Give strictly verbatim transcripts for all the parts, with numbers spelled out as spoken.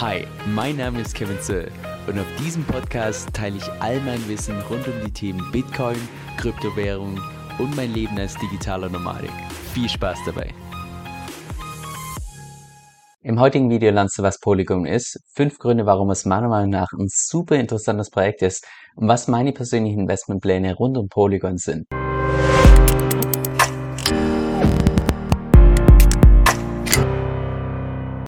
Hi, mein Name ist Kevin Zöll und auf diesem Podcast teile ich all mein Wissen rund um die Themen Bitcoin, Kryptowährung und mein Leben als digitaler Nomadik. Viel Spaß dabei! Im heutigen Video lernst du, was Polygon ist, fünf Gründe, warum es meiner Meinung nach ein super interessantes Projekt ist und was meine persönlichen Investmentpläne rund um Polygon sind.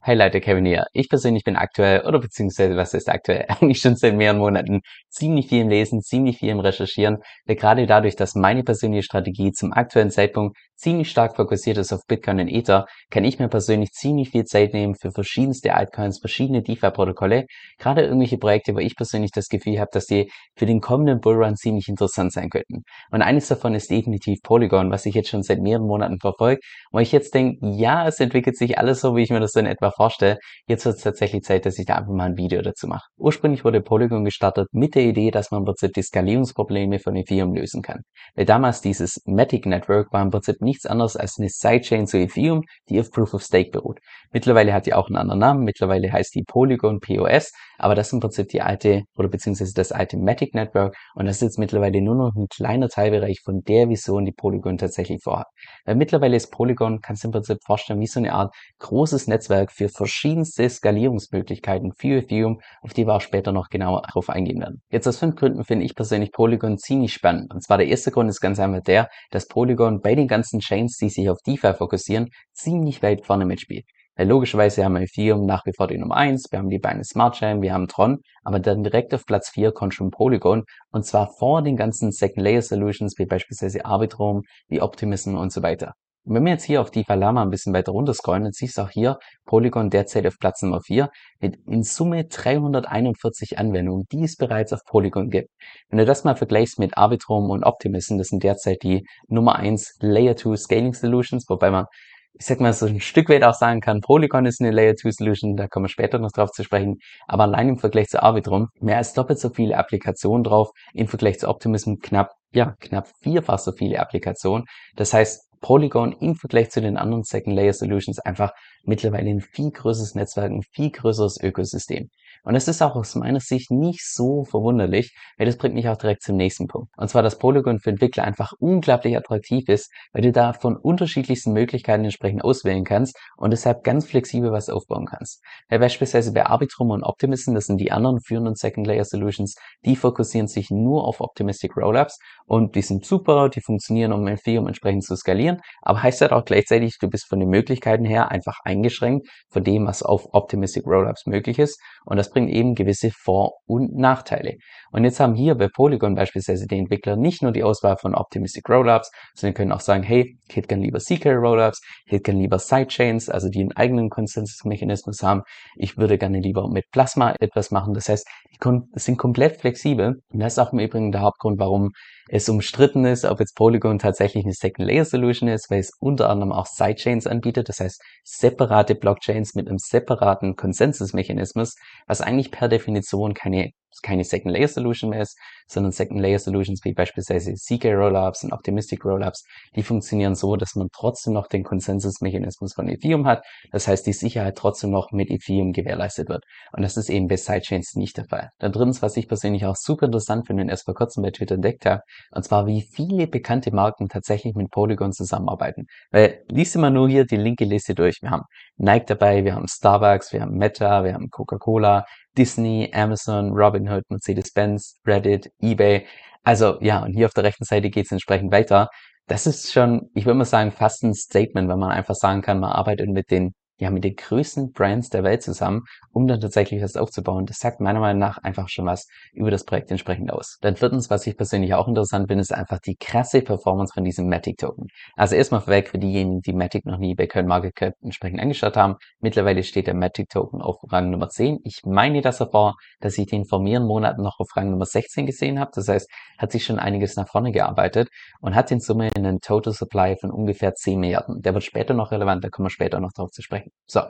Hey Leute, Kevin hier. Ich persönlich bin aktuell, oder beziehungsweise was ist aktuell, eigentlich schon seit mehreren Monaten ziemlich viel im Lesen, ziemlich viel im Recherchieren, weil gerade dadurch, dass meine persönliche Strategie zum aktuellen Zeitpunkt ziemlich stark fokussiert ist auf Bitcoin und Ether, kann ich mir persönlich ziemlich viel Zeit nehmen für verschiedenste Altcoins, verschiedene DeFi-Protokolle, gerade irgendwelche Projekte, wo ich persönlich das Gefühl habe, dass die für den kommenden Bullrun ziemlich interessant sein könnten. Und eines davon ist definitiv Polygon, was ich jetzt schon seit mehreren Monaten verfolge, wo ich jetzt denke, ja, es entwickelt sich alles so, wie ich mir das in etwa vorstelle. Jetzt wird es tatsächlich Zeit, dass ich da einfach mal ein Video dazu mache. Ursprünglich wurde Polygon gestartet mit der Idee, dass man im Prinzip die Skalierungsprobleme von Ethereum lösen kann. Weil damals dieses Matic Network war im Prinzip nichts anderes als eine Sidechain zu Ethereum, die auf Proof of Stake beruht. Mittlerweile hat die auch einen anderen Namen, mittlerweile heißt die Polygon P O S, aber das ist im Prinzip die alte, oder beziehungsweise das alte Matic Network und das ist jetzt mittlerweile nur noch ein kleiner Teilbereich von der Vision, die Polygon tatsächlich vorhat. Weil mittlerweile ist Polygon, kannst du im Prinzip vorstellen, wie so eine Art großes Netzwerk für verschiedenste Skalierungsmöglichkeiten für Ethereum, auf die wir auch später noch genauer drauf eingehen werden. Jetzt aus fünf Gründen finde ich persönlich Polygon ziemlich spannend. Und zwar der erste Grund ist ganz einfach der, dass Polygon bei den ganzen Chains, die sich auf DeFi fokussieren, ziemlich weit vorne mitspielt. Weil logischerweise haben wir Ethereum nach wie vor die Nummer eins, wir haben die Binance Smart Chain, wir haben Tron, aber dann direkt auf Platz vier kommt schon Polygon und zwar vor den ganzen Second Layer Solutions wie beispielsweise Arbitrum, wie Optimism und so weiter. Und wenn wir jetzt hier auf DeFiLlama ein bisschen weiter runter scrollen, dann siehst du auch hier Polygon derzeit auf Platz Nummer vier mit in Summe dreihunderteinundvierzig Anwendungen, die es bereits auf Polygon gibt. Wenn du das mal vergleichst mit Arbitrum und Optimism, das sind derzeit die Nummer eins Layer zwei Scaling Solutions, wobei man, ich sag mal, so ein Stück weit auch sagen kann, Polygon ist eine Layer zwei Solution, da kommen wir später noch drauf zu sprechen, aber allein im Vergleich zu Arbitrum mehr als doppelt so viele Applikationen drauf, im Vergleich zu Optimism knapp, ja, knapp vierfach so viele Applikationen, das heißt, Polygon im Vergleich zu den anderen Second Layer Solutions einfach mittlerweile ein viel größeres Netzwerk, ein viel größeres Ökosystem. Und das ist auch aus meiner Sicht nicht so verwunderlich, weil das bringt mich auch direkt zum nächsten Punkt. Und zwar, dass Polygon für Entwickler einfach unglaublich attraktiv ist, weil du da von unterschiedlichsten Möglichkeiten entsprechend auswählen kannst und deshalb ganz flexibel was aufbauen kannst. Weil beispielsweise bei Arbitrum und Optimism, das sind die anderen führenden Second Layer Solutions, die fokussieren sich nur auf Optimistic Rollups und die sind super, die funktionieren, um Ethereum entsprechend zu skalieren, aber heißt halt auch gleichzeitig, du bist von den Möglichkeiten her einfach eingeschränkt von dem, was auf Optimistic Rollups möglich ist und das bringt eben gewisse Vor- und Nachteile. Und jetzt haben hier bei Polygon beispielsweise die Entwickler nicht nur die Auswahl von Optimistic Rollups, sondern können auch sagen, hey, ich hätte gern lieber Z K-Rollups, ich hätte gern lieber Sidechains, also die einen eigenen Konsensusmechanismus haben, ich würde gerne lieber mit Plasma etwas machen, das heißt, die sind komplett flexibel und das ist auch im Übrigen der Hauptgrund, warum es umstritten ist, ob jetzt Polygon tatsächlich eine Second Layer Solution ist, weil es unter anderem auch Sidechains anbietet, das heißt, separate Blockchains mit einem separaten Konsensusmechanismus, was eigentlich per Definition keine, keine Second Layer Solution mehr ist, sondern Second Layer Solutions wie beispielsweise Z K-Rollups und Optimistic Rollups, die funktionieren so, dass man trotzdem noch den Konsensusmechanismus von Ethereum hat, das heißt die Sicherheit trotzdem noch mit Ethereum gewährleistet wird und das ist eben bei Sidechains nicht der Fall. Dann drittens, was ich persönlich auch super interessant finde und erst vor kurzem bei Twitter entdeckt habe, und zwar wie viele bekannte Marken tatsächlich mit Polygon zusammenarbeiten, weil liest immer nur hier die linke Liste durch, wir haben Nike dabei, wir haben Starbucks, wir haben Meta, wir haben Coca-Cola, Disney, Amazon, Robinhood, Mercedes-Benz, Reddit, eBay. Also ja, und hier auf der rechten Seite geht es entsprechend weiter. Das ist schon, ich würde mal sagen, fast ein Statement, wenn man einfach sagen kann, man arbeitet mit den, ja, mit den größten Brands der Welt zusammen, um dann tatsächlich was aufzubauen. Das sagt meiner Meinung nach einfach schon was über das Projekt entsprechend aus. Dann viertens, was ich persönlich auch interessant finde, ist einfach die krasse Performance von diesem Matic-Token. Also erstmal vorweg für diejenigen, die Matic noch nie bei CoinMarketCap entsprechend angeschaut haben. Mittlerweile steht der Matic-Token auf Rang Nummer zehn. Ich meine das davor, dass ich den vor mehreren Monaten noch auf Rang Nummer sechzehn gesehen habe. Das heißt, hat sich schon einiges nach vorne gearbeitet und hat in Summe einen Total Supply von ungefähr zehn Milliarden. Der wird später noch relevant, da kommen wir später noch drauf zu sprechen. So,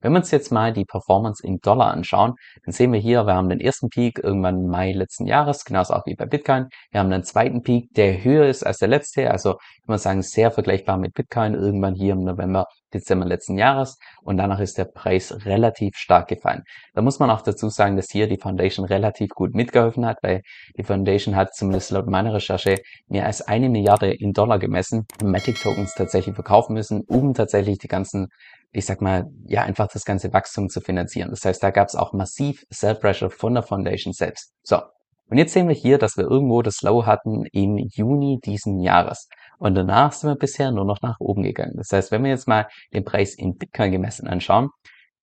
wenn wir uns jetzt mal die Performance in Dollar anschauen, dann sehen wir hier, wir haben den ersten Peak irgendwann im Mai letzten Jahres, genauso auch wie bei Bitcoin. Wir haben den zweiten Peak, der höher ist als der letzte, also kann man sagen, sehr vergleichbar mit Bitcoin, irgendwann hier im November Dezember letzten Jahres, und danach ist der Preis relativ stark gefallen. Da muss man auch dazu sagen, dass hier die Foundation relativ gut mitgeholfen hat, weil die Foundation hat zumindest laut meiner Recherche mehr als eine Milliarde in Dollar gemessen, Matic Tokens tatsächlich verkaufen müssen, um tatsächlich die ganzen, ich sag mal, ja, einfach das ganze Wachstum zu finanzieren. Das heißt, da gab es auch massiv Sell Pressure von der Foundation selbst. So. Und jetzt sehen wir hier, dass wir irgendwo das Low hatten im Juni diesen Jahres. Und danach sind wir bisher nur noch nach oben gegangen. Das heißt, wenn wir jetzt mal den Preis in Bitcoin gemessen anschauen,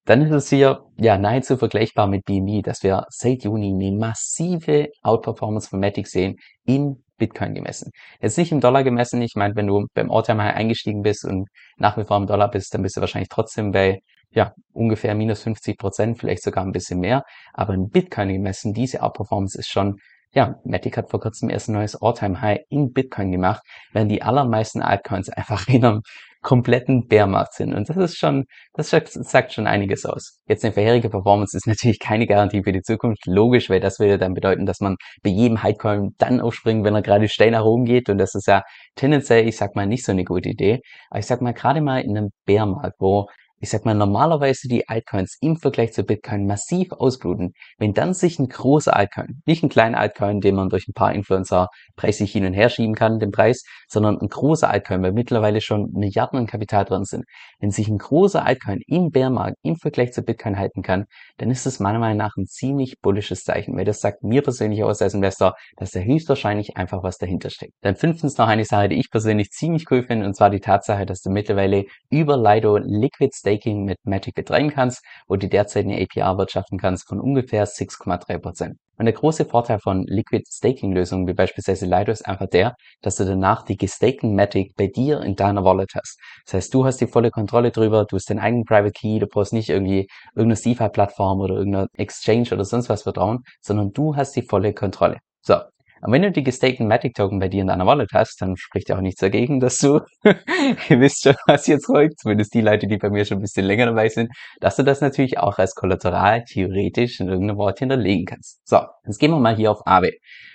dann ist es hier ja nahezu vergleichbar mit B N B, dass wir seit Juni eine massive Outperformance von Matic sehen in Bitcoin gemessen. Jetzt nicht im Dollar gemessen. Ich meine, wenn du beim All-Time-High eingestiegen bist und nach wie vor im Dollar bist, dann bist du wahrscheinlich trotzdem bei ja ungefähr minus fünfzig Prozent, vielleicht sogar ein bisschen mehr. Aber in Bitcoin gemessen, diese Outperformance ist schon, ja, Matic hat vor kurzem erst ein neues All-Time-High in Bitcoin gemacht, während die allermeisten Altcoins einfach in einem kompletten Bärmarkt sind. Und das ist schon, das sagt schon einiges aus. Jetzt eine vorherige Performance ist natürlich keine Garantie für die Zukunft. Logisch, weil das würde dann bedeuten, dass man bei jedem Hypecoin dann aufspringt, wenn er gerade steil nach oben geht. Und das ist ja tendenziell, ich sag mal, nicht so eine gute Idee. Aber ich sag mal, gerade mal in einem Bärmarkt, wo, ich sag mal, normalerweise die Altcoins im Vergleich zu Bitcoin massiv ausbluten, wenn dann sich ein großer Altcoin, nicht ein kleiner Altcoin, den man durch ein paar Influencer preislich hin und her schieben kann, den Preis, sondern ein großer Altcoin, weil mittlerweile schon Milliarden an Kapital drin sind. Wenn sich ein großer Altcoin im Bärmarkt im Vergleich zu Bitcoin halten kann, dann ist das meiner Meinung nach ein ziemlich bullisches Zeichen, weil das sagt mir persönlich aus als Investor, dass da höchstwahrscheinlich einfach was dahinter steckt. Dann fünftens noch eine Sache, die ich persönlich ziemlich cool finde, und zwar die Tatsache, dass du mittlerweile über Lido Liquid Staking mit Matic betreiben kannst, wo du derzeit eine A P R wirtschaften kannst von ungefähr sechs Komma drei Prozent. Und der große Vorteil von Liquid Staking Lösungen wie beispielsweise Lido ist einfach der, dass du danach die gestakten Matic bei dir in deiner Wallet hast. Das heißt, du hast die volle Kontrolle drüber, du hast deinen eigenen Private Key, du brauchst nicht irgendwie irgendeine DeFi Plattform oder irgendeine Exchange oder sonst was vertrauen, sondern du hast die volle Kontrolle. So. Und wenn du die gestakten Matic-Token bei dir in deiner Wallet hast, dann spricht ja auch nichts dagegen, dass du, ihr wisst schon, was jetzt folgt, zumindest die Leute, die bei mir schon ein bisschen länger dabei sind, dass du das natürlich auch als Kollateral theoretisch in irgendeinem Wort hinterlegen kannst. So, jetzt gehen wir mal hier auf AAVE.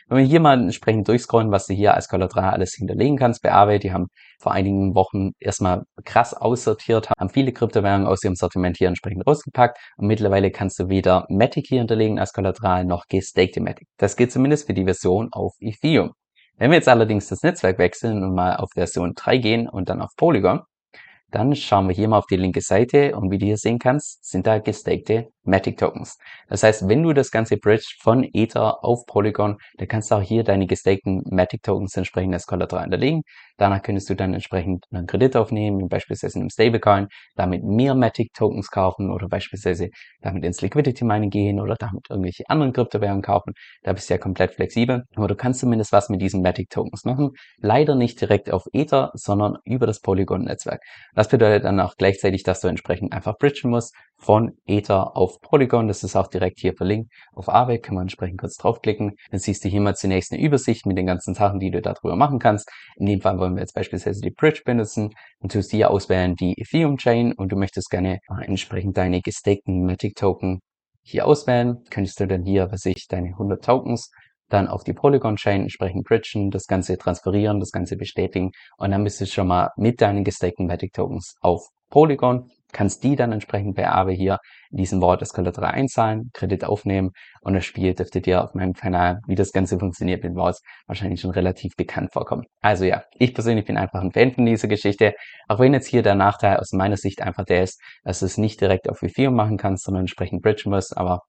Wenn wir hier mal entsprechend durchscrollen, was du hier als Kollateral alles hinterlegen kannst bei AAVE, die haben vor einigen Wochen erstmal krass aussortiert, haben viele Kryptowährungen aus ihrem Sortiment hier entsprechend rausgepackt, und mittlerweile kannst du weder Matic hier hinterlegen als Kollateral noch gestakte Matic. Das geht zumindest für die Version auf Ethereum. Wenn wir jetzt allerdings das Netzwerk wechseln und mal auf Version drei gehen und dann auf Polygon, dann schauen wir hier mal auf die linke Seite, und wie du hier sehen kannst, sind da gestakte Matic Tokens. Das heißt, wenn du das ganze Bridge von Ether auf Polygon, dann kannst du auch hier deine gestakten Matic Tokens entsprechend als Kollateral hinterlegen. Danach könntest du dann entsprechend einen Kredit aufnehmen, beispielsweise in einem Stablecoin, damit mehr Matic Tokens kaufen oder beispielsweise damit ins Liquidity Mining gehen oder damit irgendwelche anderen Kryptowährungen kaufen. Da bist du ja komplett flexibel, aber du kannst zumindest was mit diesen Matic Tokens machen. Leider nicht direkt auf Ether, sondern über das Polygon-Netzwerk. Das bedeutet dann auch gleichzeitig, dass du entsprechend einfach bridgen musst von Ether auf Polygon. Das ist auch direkt hier verlinkt. Auf AAVE kann man entsprechend kurz draufklicken. Dann siehst du hier mal zunächst eine Übersicht mit den ganzen Sachen, die du darüber machen kannst. In dem Fall wollen wir jetzt beispielsweise die Bridge benutzen. Dann tust du hier auswählen die Ethereum Chain, und du möchtest gerne entsprechend deine gestakten Matic Token hier auswählen. Könntest du dann hier, was ich, deine hundert Tokens dann auf die Polygon-Chain entsprechend bridgen, das Ganze transferieren, das Ganze bestätigen, und dann bist du schon mal mit deinen gestakten Matic-Tokens auf Polygon, kannst die dann entsprechend bei AAVE hier in diesem Wort das Kollateral einzahlen, Kredit aufnehmen, und das Spiel dürfte dir auf meinem Kanal, wie das Ganze funktioniert mit Vaults, wahrscheinlich schon relativ bekannt vorkommen. Also ja, ich persönlich bin einfach ein Fan von dieser Geschichte, auch wenn jetzt hier der Nachteil aus meiner Sicht einfach der ist, dass du es nicht direkt auf Ethereum machen kannst, sondern entsprechend bridgen musst, aber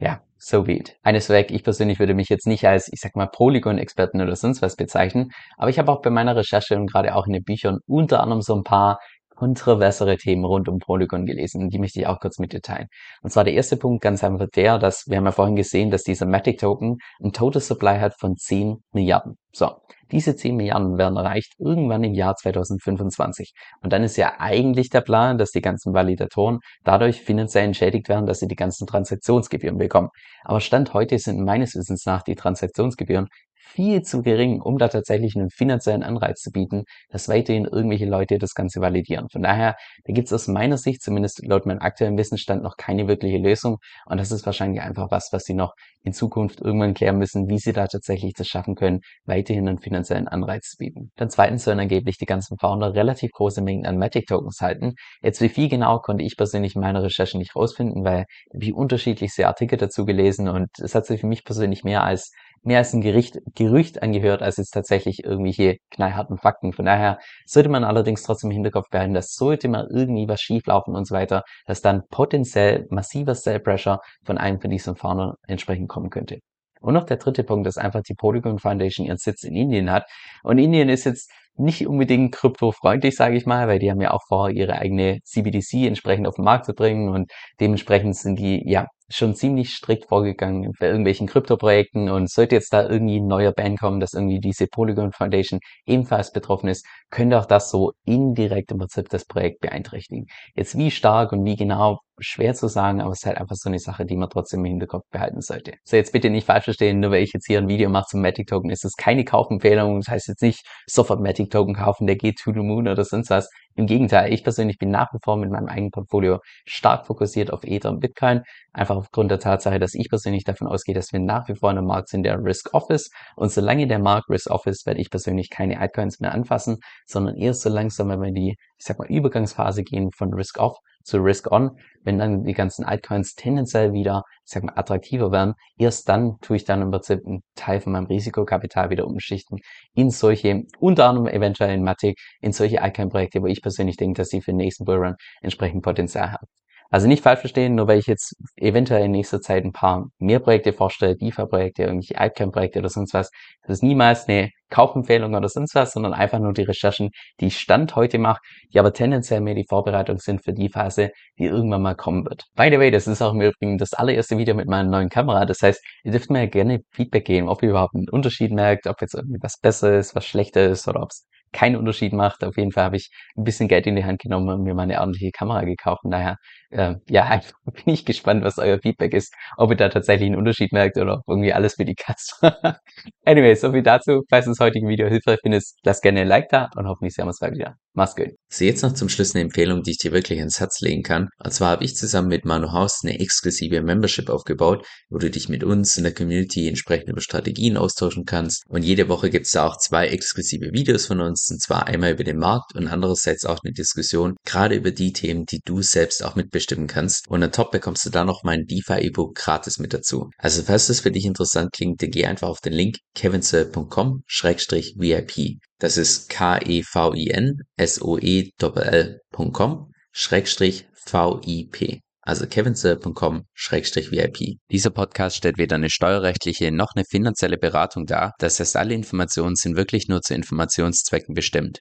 ja, so be it. Eines weg, ich persönlich würde mich jetzt nicht als, ich sag mal, Polygon-Experten oder sonst was bezeichnen, aber ich habe auch bei meiner Recherche und gerade auch in den Büchern unter anderem so ein paar kontroversere Themen rund um Polygon gelesen, und die möchte ich auch kurz mit dir teilen. Und zwar der erste Punkt, ganz einfach der, dass wir haben ja vorhin gesehen, dass dieser Matic-Token einen Total Supply hat von zehn Milliarden. So, diese zehn Milliarden werden erreicht irgendwann im Jahr zweitausendfünfundzwanzig. Und dann ist ja eigentlich der Plan, dass die ganzen Validatoren dadurch finanziell entschädigt werden, dass sie die ganzen Transaktionsgebühren bekommen. Aber Stand heute sind meines Wissens nach die Transaktionsgebühren viel zu gering, um da tatsächlich einen finanziellen Anreiz zu bieten, dass weiterhin irgendwelche Leute das Ganze validieren. Von daher, da gibt es aus meiner Sicht, zumindest laut meinem aktuellen Wissensstand, noch keine wirkliche Lösung. Und das ist wahrscheinlich einfach was, was sie noch in Zukunft irgendwann klären müssen, wie sie da tatsächlich das schaffen können, weiterhin einen finanziellen Anreiz zu bieten. Dann zweitens sollen angeblich die ganzen Founder relativ große Mengen an Matic-Tokens halten. Jetzt wie viel genau, konnte ich persönlich in meiner Recherche nicht rausfinden, weil wie unterschiedlichste Artikel dazu gelesen und es hat sich für mich persönlich mehr als mehr als ein Gericht, Gerücht angehört, als jetzt tatsächlich irgendwelche knallharten Fakten. Von daher sollte man allerdings trotzdem im Hinterkopf behalten, dass sollte mal irgendwie was schieflaufen und so weiter, dass dann potenziell massiver Sell-Pressure von einem von diesen Foundern entsprechend kommen könnte. Und noch der dritte Punkt, dass einfach die Polygon Foundation ihren Sitz in Indien hat. Und Indien ist jetzt nicht unbedingt kryptofreundlich, sage ich mal, weil die haben ja auch vor, ihre eigene C B D C entsprechend auf den Markt zu bringen und dementsprechend sind die ja schon ziemlich strikt vorgegangen bei irgendwelchen Kryptoprojekten und sollte jetzt da irgendwie ein neuer Ban kommen, dass irgendwie diese Polygon Foundation ebenfalls betroffen ist, könnte auch das so indirekt im Prinzip das Projekt beeinträchtigen. Jetzt wie stark und wie genau, schwer zu sagen, aber es ist halt einfach so eine Sache, die man trotzdem im Hinterkopf behalten sollte. So, jetzt bitte nicht falsch verstehen, nur weil ich jetzt hier ein Video mache zum Matic Token, ist es keine Kaufempfehlung, das heißt jetzt nicht sofort Matic Token kaufen, der geht to the moon oder sonst was. Im Gegenteil, ich persönlich bin nach wie vor mit meinem eigenen Portfolio stark fokussiert auf Ether und Bitcoin, einfach aufgrund der Tatsache, dass ich persönlich davon ausgehe, dass wir nach wie vor in einem Markt sind, der Risk-Off ist und solange der Markt Risk-Off ist, werde ich persönlich keine Altcoins mehr anfassen, sondern erst so langsam, wenn wir in die, ich sag mal, Übergangsphase gehen von Risk-Off zu Risk-On, wenn dann die ganzen Altcoins tendenziell wieder, ich sag mal, attraktiver werden, erst dann tue ich dann im Prinzip einen Teil von meinem Risikokapital wieder umschichten in solche, unter anderem eventuell in Matic, in solche Altcoin-Projekte, wo ich persönlich denke, dass sie für den nächsten Bullrun entsprechend Potenzial haben. Also nicht falsch verstehen, nur weil ich jetzt eventuell in nächster Zeit ein paar mehr Projekte vorstelle, DeFi-Projekte, irgendwelche Altcoin-Projekte oder sonst was, das ist niemals eine Kaufempfehlung oder sonst was, sondern einfach nur die Recherchen, die ich Stand heute mache, die aber tendenziell mehr die Vorbereitung sind für die Phase, die irgendwann mal kommen wird. By the way, das ist auch im Übrigen das allererste Video mit meiner neuen Kamera, das heißt, ihr dürft mir gerne Feedback geben, ob ihr überhaupt einen Unterschied merkt, ob jetzt irgendwie was besser ist, was schlechter ist oder ob es keinen Unterschied macht. Auf jeden Fall habe ich ein bisschen Geld in die Hand genommen und mir meine ordentliche Kamera gekauft. Und daher, äh, ja, bin ich gespannt, was euer Feedback ist, ob ihr da tatsächlich einen Unterschied merkt oder ob irgendwie alles für die Katze. Anyway, so viel dazu. Falls du das heutige Video hilfreich findest, lass gerne ein Like da und hoffentlich sehen wir uns bald wieder. Mach's gut. So, jetzt noch zum Schluss eine Empfehlung, die ich dir wirklich ins Herz legen kann. Und zwar habe ich zusammen mit Manu Haus eine exklusive Membership aufgebaut, wo du dich mit uns in der Community entsprechend über Strategien austauschen kannst. Und jede Woche gibt es da auch zwei exklusive Videos von uns, und zwar einmal über den Markt und andererseits auch eine Diskussion, gerade über die Themen, die du selbst auch mitbestimmen kannst. Und on top bekommst du da noch mein DeFi-E-Book gratis mit dazu. Also falls das für dich interessant klingt, dann geh einfach auf den Link kevinsoe punkt com slash V I P. Das ist K E V I N S O E L L punkt com slash V I P. Also kevinsoe punkt com slash V I P. Dieser Podcast stellt weder eine steuerrechtliche noch eine finanzielle Beratung dar. Das heißt, alle Informationen sind wirklich nur zu Informationszwecken bestimmt.